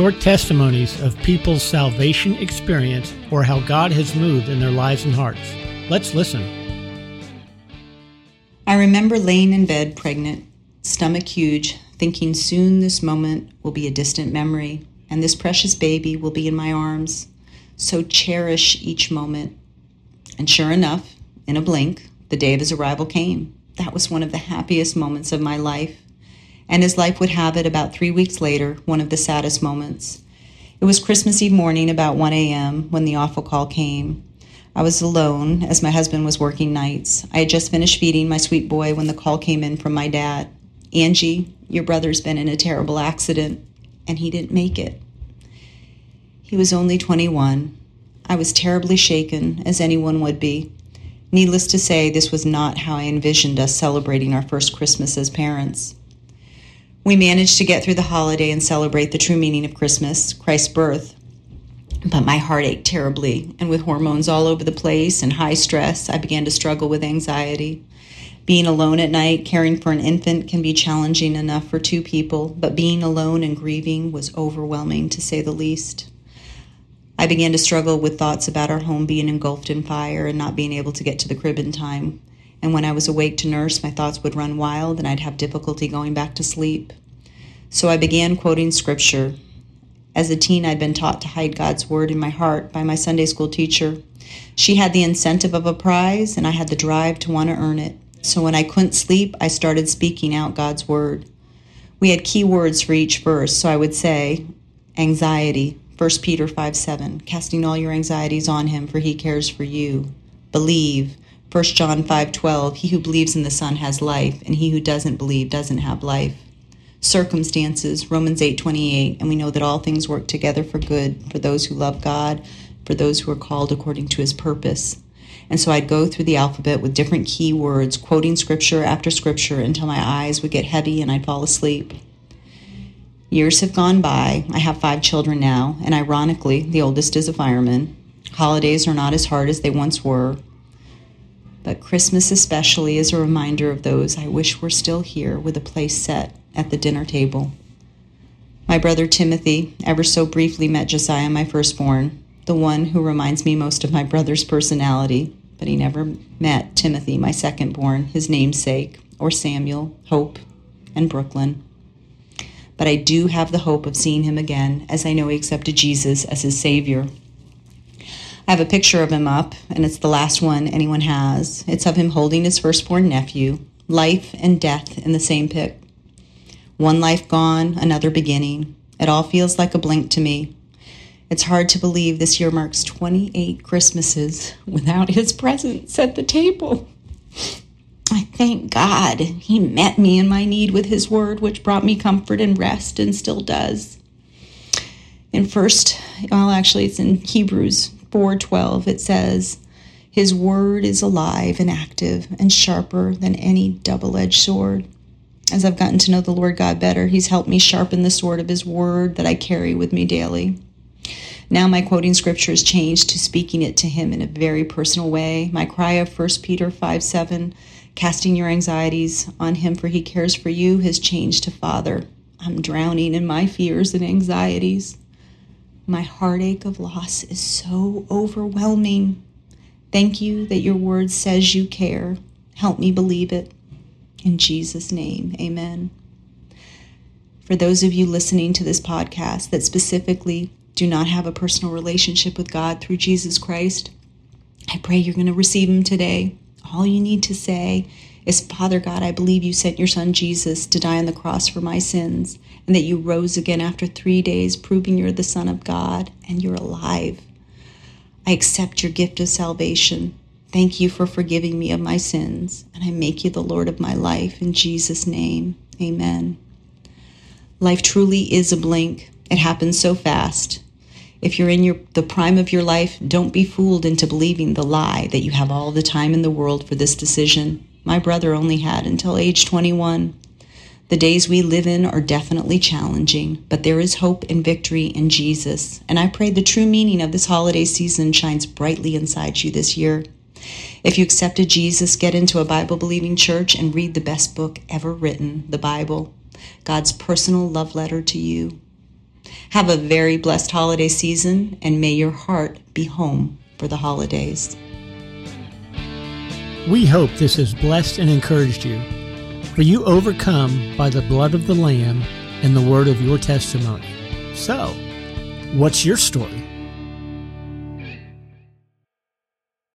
short testimonies of people's salvation experience or how God has moved in their lives and hearts. Let's listen. I remember laying in bed pregnant, stomach huge, thinking soon this moment will be a distant memory and this precious baby will be in my arms. So cherish each moment. And sure enough, in a blink, the day of his arrival came. That was one of the happiest moments of my life. And as life would have it, about 3 weeks later, one of the saddest moments. It was Christmas Eve morning, about 1 a.m., when the awful call came. I was alone, as my husband was working nights. I had just finished feeding my sweet boy when the call came in from my dad. Angie, your brother's been in a terrible accident, and he didn't make it. He was only 21. I was terribly shaken, as anyone would be. Needless to say, this was not how I envisioned us celebrating our first Christmas as parents. We managed to get through the holiday and celebrate the true meaning of Christmas, Christ's birth. But my heart ached terribly, and with hormones all over the place and high stress, I began to struggle with anxiety. Being alone at night, caring for an infant can be challenging enough for two people, but being alone and grieving was overwhelming, to say the least. I began to struggle with thoughts about our home being engulfed in fire and not being able to get to the crib in time. And when I was awake to nurse, my thoughts would run wild and I'd have difficulty going back to sleep. So I began quoting scripture. As a teen, I'd been taught to hide God's word in my heart by my Sunday school teacher. She had the incentive of a prize and I had the drive to want to earn it. So when I couldn't sleep, I started speaking out God's word. We had key words for each verse, so I would say, anxiety, 1 Peter 5:7, casting all your anxieties on him, for he cares for you. Believe, 1 John 5:12, he who believes in the Son has life, and he who doesn't believe doesn't have life. Circumstances, Romans 8:28, and we know that all things work together for good, for those who love God, for those who are called according to his purpose. And so I'd go through the alphabet with different key words, quoting scripture after scripture until my eyes would get heavy and I'd fall asleep. Years have gone by. I have 5 children now, and ironically, the oldest is a fireman. Holidays are not as hard as they once were. But Christmas especially is a reminder of those I wish were still here with a place set at the dinner table. My brother Timothy ever so briefly met Josiah, my firstborn, the one who reminds me most of my brother's personality, but he never met Timothy, my secondborn, his namesake, or Samuel, Hope, and Brooklyn. But I do have the hope of seeing him again, as I know he accepted Jesus as his Savior. I have a picture of him up, and it's the last one anyone has. It's of him holding his firstborn nephew, life and death in the same pic. One life gone, another beginning. It all feels like a blink to me. It's hard to believe this year marks 28 Christmases without his presence at the table. I thank God he met me in my need with his word, which brought me comfort and rest and still does. It's in Hebrews 4:12, it says, his word is alive and active and sharper than any double-edged sword. As I've gotten to know the Lord God better, he's helped me sharpen the sword of his word that I carry with me daily. Now my quoting scripture has changed to speaking it to him in a very personal way. My cry of 1 Peter 5:7, casting your anxieties on him for he cares for you, has changed to Father, I'm drowning in my fears and anxieties. My heartache of loss is so overwhelming. Thank you that your word says you care. Help me believe it. In Jesus' name, amen. For those of you listening to this podcast that specifically do not have a personal relationship with God through Jesus Christ, I pray you're going to receive him today. All you need to say is, Father God, I believe you sent your son Jesus to die on the cross for my sins, and that you rose again after 3 days, proving you're the Son of God and you're alive. I accept your gift of salvation. Thank you for forgiving me of my sins, and I make you the Lord of my life. In Jesus' name, amen. Life truly is a blink. It happens so fast. If you're in the prime of your life, don't be fooled into believing the lie that you have all the time in the world for this decision. My brother only had until age 21. The days we live in are definitely challenging, but there is hope and victory in Jesus. And I pray the true meaning of this holiday season shines brightly inside you this year. If you accepted Jesus, get into a Bible-believing church and read the best book ever written, the Bible, God's personal love letter to you. Have a very blessed holiday season, and may your heart be home for the holidays. We hope this has blessed and encouraged you. For you overcome by the blood of the Lamb and the word of your testimony. So, what's your story?